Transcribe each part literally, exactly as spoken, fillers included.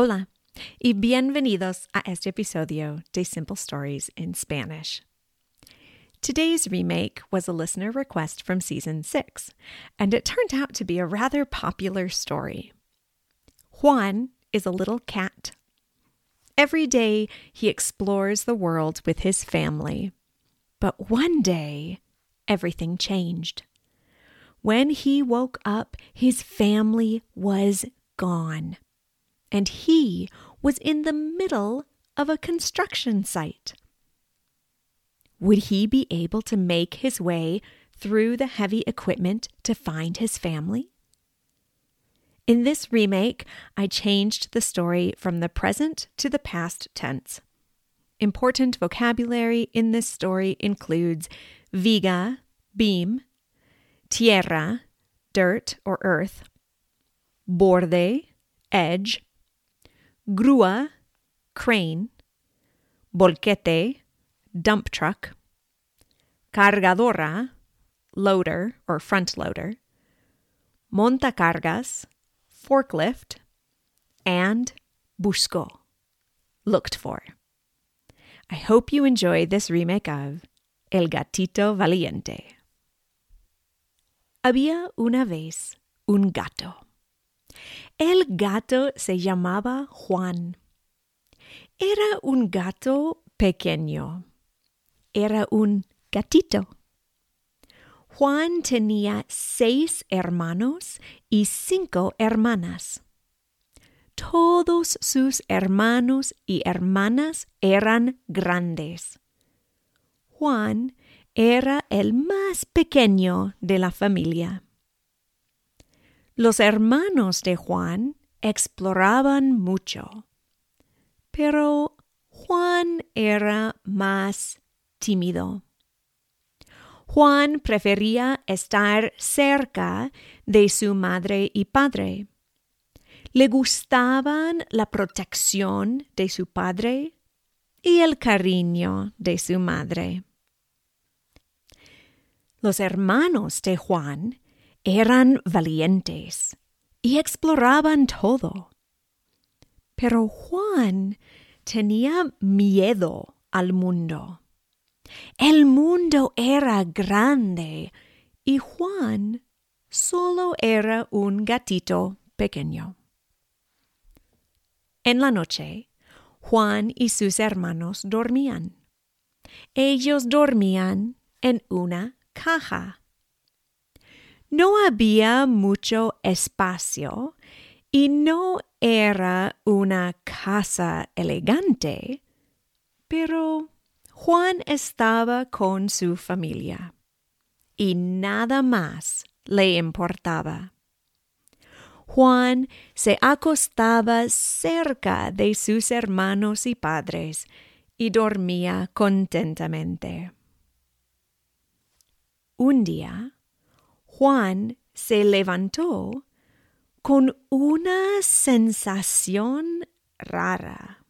Hola y bienvenidos a este episodio de Simple Stories in Spanish. Today's remake was a listener request from season six, and it turned out to be a rather popular story. Juan is a little cat. Every day he explores the world with his family. But one day, everything changed. When he woke up, his family was gone, and he was in the middle of a construction site. Would he be able to make his way through the heavy equipment to find his family? In this remake, I changed the story from the present to the past tense. Important vocabulary in this story includes viga, beam, tierra, dirt or earth, borde, edge, grúa, crane, volquete, dump truck, cargadora, loader or front loader, montacargas, forklift, and buscó, looked for. I hope you enjoy this remake of El Gatito Valiente. Había una vez un gato. El gato se llamaba Juan. Era un gato pequeño. Era un gatito. Juan tenía seis hermanos y cinco hermanas. Todos sus hermanos y hermanas eran grandes. Juan era el más pequeño de la familia. Los hermanos de Juan exploraban mucho, pero Juan era más tímido. Juan prefería estar cerca de su madre y padre. Le gustaban la protección de su padre y el cariño de su madre. Los hermanos de Juan eran valientes y exploraban todo. Pero Juan tenía miedo al mundo. El mundo era grande y Juan solo era un gatito pequeño. En la noche, Juan y sus hermanos dormían. Ellos dormían en una caja. No había mucho espacio y no era una casa elegante, pero Juan estaba con su familia y nada más le importaba. Juan se acostaba cerca de sus hermanos y padres y dormía contentamente. Un día, Juan se levantó con una sensación rara.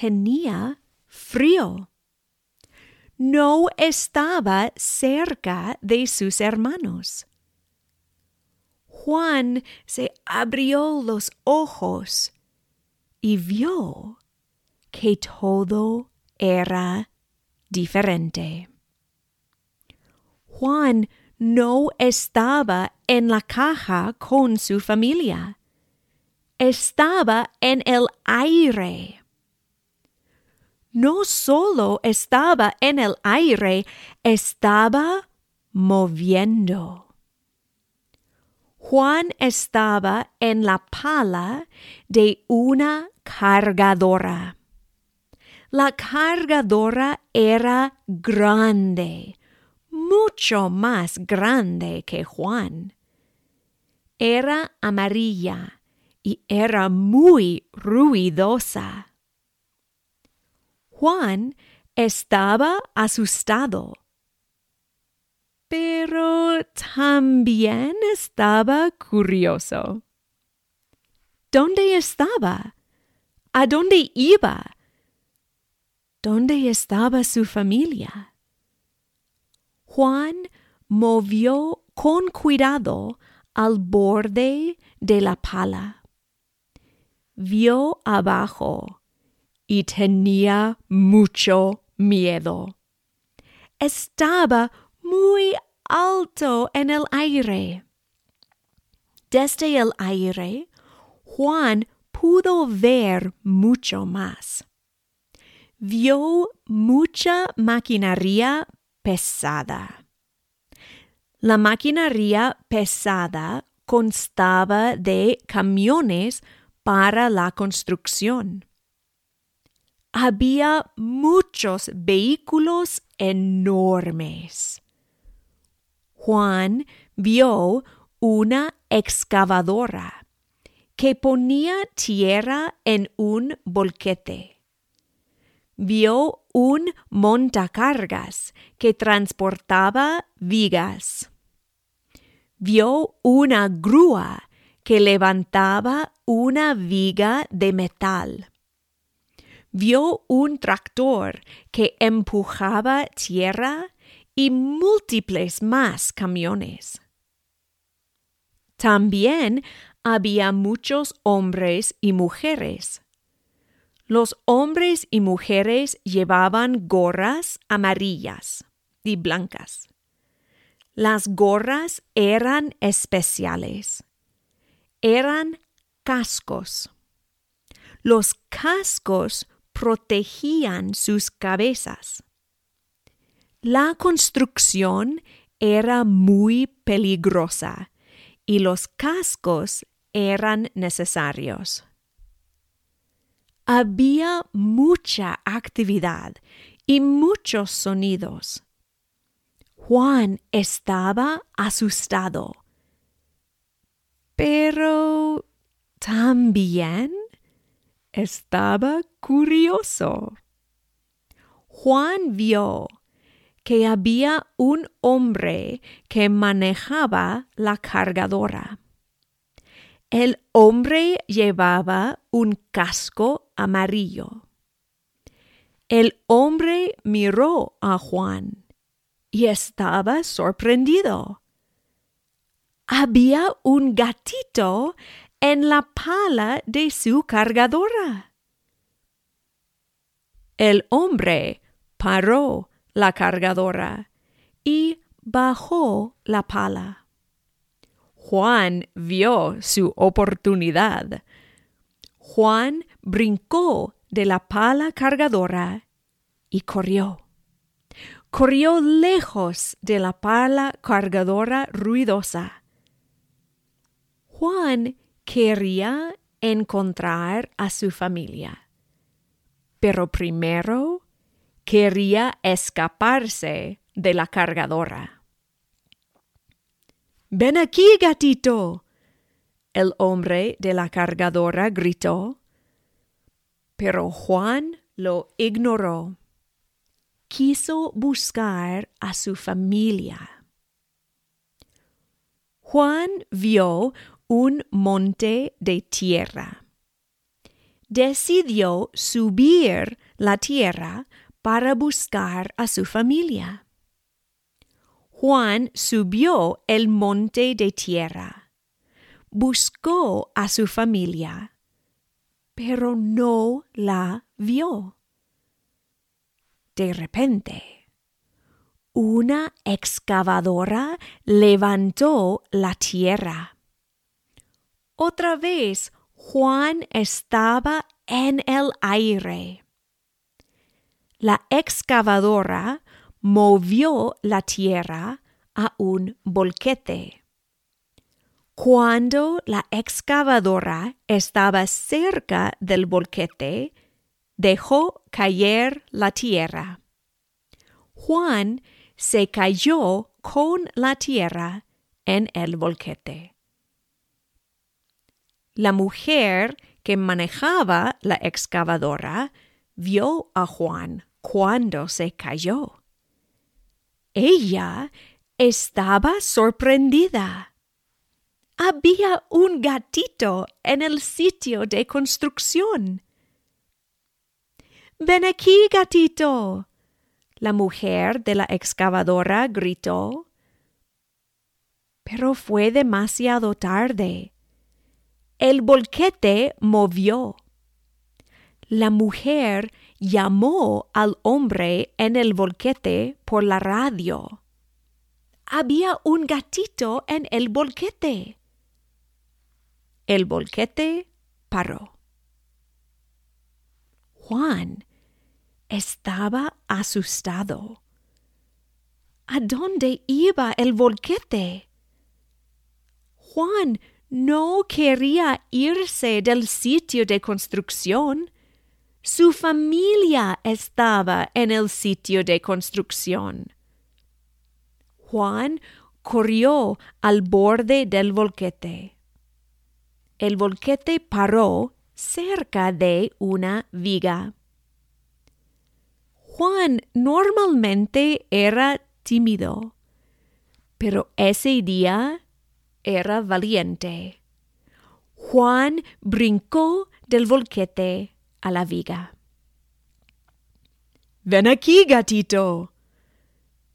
Tenía frío. No estaba cerca de sus hermanos. Juan se abrió los ojos y vio que todo era diferente. Juan no estaba en la caja con su familia. Estaba en el aire. No solo estaba en el aire, estaba moviendo. Juan estaba en la pala de una cargadora. La cargadora era grande, mucho más grande que Juan. Era amarilla y era muy ruidosa. Juan estaba asustado, pero también estaba curioso. ¿Dónde estaba? ¿A dónde iba? ¿Dónde estaba su familia? Juan movió con cuidado al borde de la pala vio abajo y tenía mucho miedo. Estaba muy alto en el aire. Desde el aire, Juan pudo ver mucho más. Vio mucha maquinaria pesada. La maquinaria pesada constaba de camiones para la construcción. Había muchos vehículos enormes. Juan vio una excavadora que ponía tierra en un bolquete. Vio un montacargas que transportaba vigas. Vio una grúa que levantaba una viga de metal. Vio un tractor que empujaba tierra y múltiples más camiones. También había muchos hombres y mujeres. Los hombres y mujeres llevaban gorras amarillas y blancas. Las gorras eran especiales. Eran cascos. Los cascos protegían sus cabezas. La construcción era muy peligrosa y los cascos eran necesarios. Había mucha actividad y muchos sonidos. Juan estaba asustado, pero también estaba curioso. Juan vio que había un hombre que manejaba la cargadora. El hombre llevaba un casco amarillo. El hombre miró a Juan y estaba sorprendido. Había un gatito en la pala de su cargadora. El hombre paró la cargadora y bajó la pala. Juan vio su oportunidad. Juan brincó de la pala cargadora y corrió. Corrió lejos de la pala cargadora ruidosa. Juan quería encontrar a su familia, pero primero quería escaparse de la cargadora. «¡Ven aquí, gatito!», el hombre de la cargadora gritó. Pero Juan lo ignoró. Quiso buscar a su familia. Juan vio un monte de tierra. Decidió subir la tierra para buscar a su familia. Juan subió el monte de tierra. Buscó a su familia, pero no la vio. De repente, una excavadora levantó la tierra. Otra vez, Juan estaba en el aire. La excavadora movió la tierra a un bolquete. Cuando la excavadora estaba cerca del bolquete, dejó caer la tierra. Juan se cayó con la tierra en el bolquete. La mujer que manejaba la excavadora vio a Juan cuando se cayó. Ella estaba sorprendida. Había un gatito en el sitio de construcción. «¡Ven aquí, gatito!», la mujer de la excavadora gritó. Pero fue demasiado tarde. El volquete movió. La mujer llamó al hombre en el volquete por la radio. Había un gatito en el volquete. El volquete paró. Juan estaba asustado. ¿A dónde iba el volquete? Juan no quería irse del sitio de construcción. Su familia estaba en el sitio de construcción. Juan corrió al borde del volquete. El volquete paró cerca de una viga. Juan normalmente era tímido, pero ese día era valiente. Juan brincó del volquete a la viga. «¡Ven aquí, gatito!»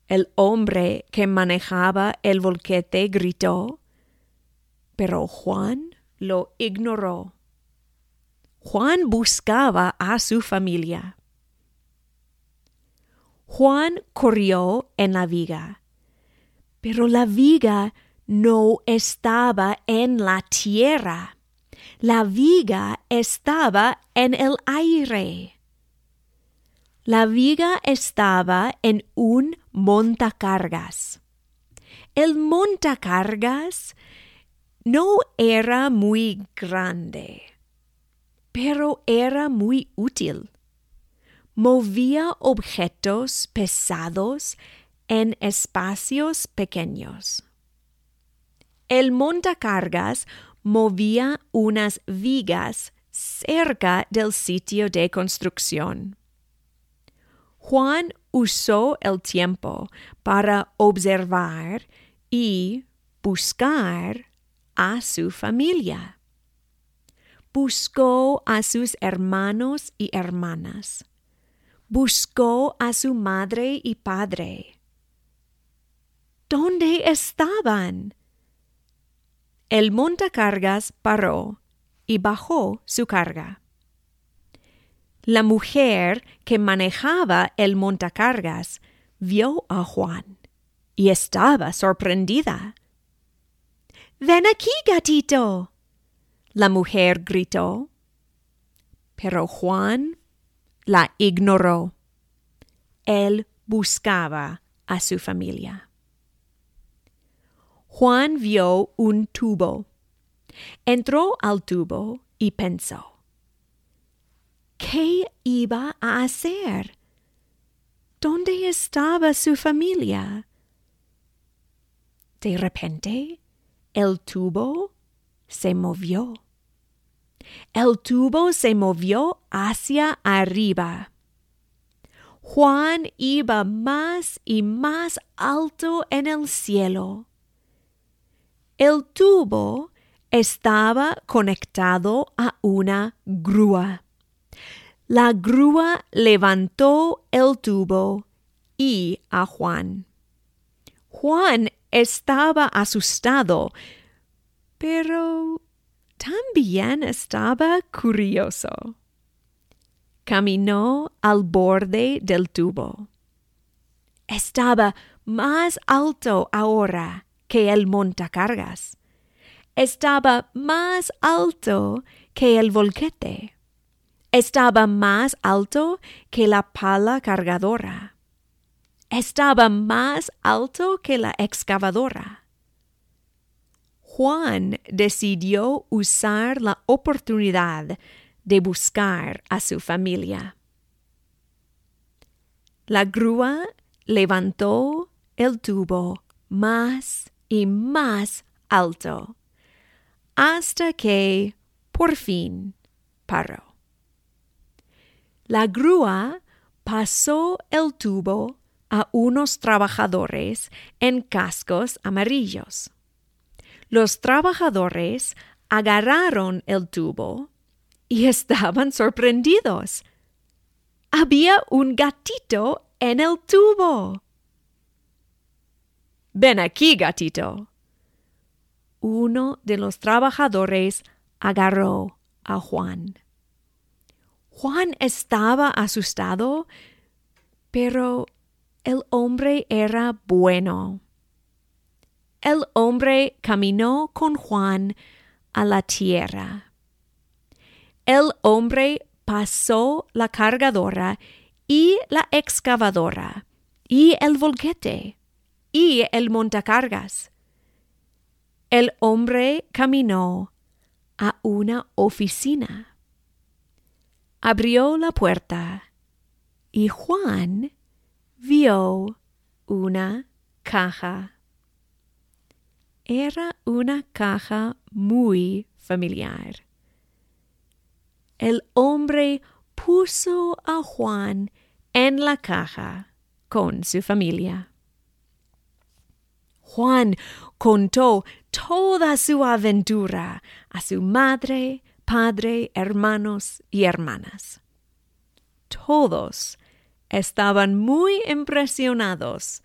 El hombre que manejaba el volquete gritó, pero Juan lo ignoró. Juan buscaba a su familia. Juan corrió en la viga, pero la viga no estaba en la tierra. La viga estaba en el aire. La viga estaba en un montacargas. El montacargas no era muy grande, pero era muy útil. Movía objetos pesados en espacios pequeños. El montacargas movía unas vigas cerca del sitio de construcción. Juan usó el tiempo para observar y buscar a su familia. Buscó a sus hermanos y hermanas. Buscó a su madre y padre. ¿Dónde estaban? El montacargas paró y bajó su carga. La mujer que manejaba el montacargas vio a Juan y estaba sorprendida. «¡Ven aquí, gatito!» la mujer gritó. Pero Juan la ignoró. Él buscaba a su familia. Juan vio un tubo. Entró al tubo y pensó. ¿Qué iba a hacer? ¿Dónde estaba su familia? De repente, el tubo se movió. El tubo se movió hacia arriba. Juan iba más y más alto en el cielo. El tubo estaba conectado a una grúa. La grúa levantó el tubo y a Juan. Juan estaba asustado, pero también estaba curioso. Caminó al borde del tubo. Estaba más alto ahora que el montacargas. Estaba más alto que el volquete. Estaba más alto que la pala cargadora. Estaba más alto que la excavadora. Juan decidió usar la oportunidad de buscar a su familia. La grúa levantó el tubo más y más alto, hasta que, por fin, paró. La grúa pasó el tubo a unos trabajadores en cascos amarillos. Los trabajadores agarraron el tubo y estaban sorprendidos. Había un gatito en el tubo. «Ven aquí, gatito». Uno de los trabajadores agarró a Juan. Juan estaba asustado, pero el hombre era bueno. El hombre caminó con Juan a la tierra. El hombre pasó la cargadora y la excavadora y el volquete y el montacargas. El hombre caminó a una oficina. Abrió la puerta y Juan vio una caja. Era una caja muy familiar. El hombre puso a Juan en la caja con su familia. Juan contó toda su aventura a su madre, padre, hermanos y hermanas. Todos estaban muy impresionados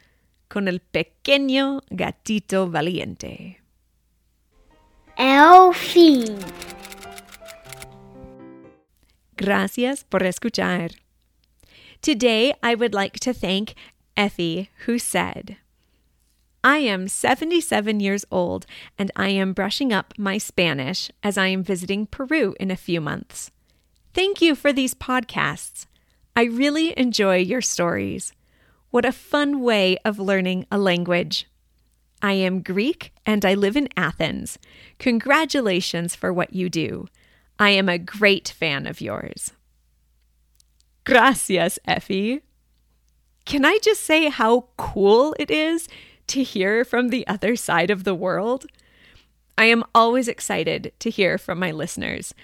con el pequeño gatito valiente. Effie. Gracias por escuchar. Today I would like to thank Effie, who said, I am seventy-seven years old and I am brushing up my Spanish as I am visiting Peru in a few months. Thank you for these podcasts. I really enjoy your stories. What a fun way of learning a language. I am Greek and I live in Athens. Congratulations for what you do. I am a great fan of yours. Gracias, Effie. Can I just say how cool it is to hear from the other side of the world? I am always excited to hear from my listeners,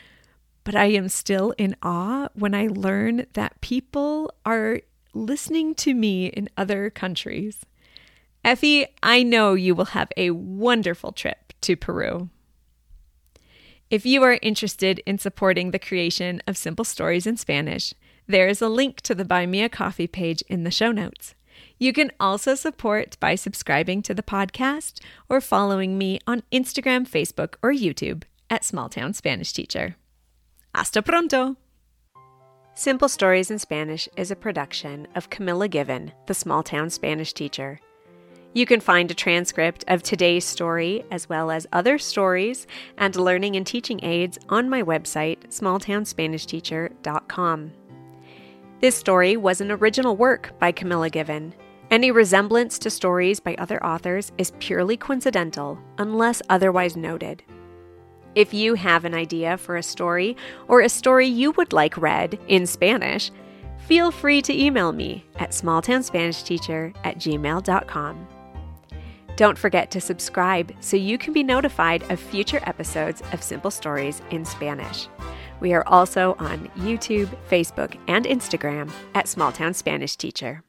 but I am still in awe when I learn that people are listening to me in other countries. Effie, I know you will have a wonderful trip to Peru. If you are interested in supporting the creation of Simple Stories in Spanish, there is a link to the Buy Me a Coffee page in the show notes. You can also support by subscribing to the podcast or following me on Instagram, Facebook, or YouTube at Small Town Spanish Teacher. Hasta pronto! Simple Stories in Spanish is a production of Camilla Given, the Small Town Spanish Teacher. You can find a transcript of today's story, as well as other stories and learning and teaching aids, on my website, small town spanish teacher dot com. This story was an original work by Camilla Given. Any resemblance to stories by other authors is purely coincidental, unless otherwise noted. If you have an idea for a story or a story you would like read in Spanish, feel free to email me at small town spanish teacher at gmail dot com. Don't forget to subscribe so you can be notified of future episodes of Simple Stories in Spanish. We are also on YouTube, Facebook, and Instagram at Small Town Spanish Teacher.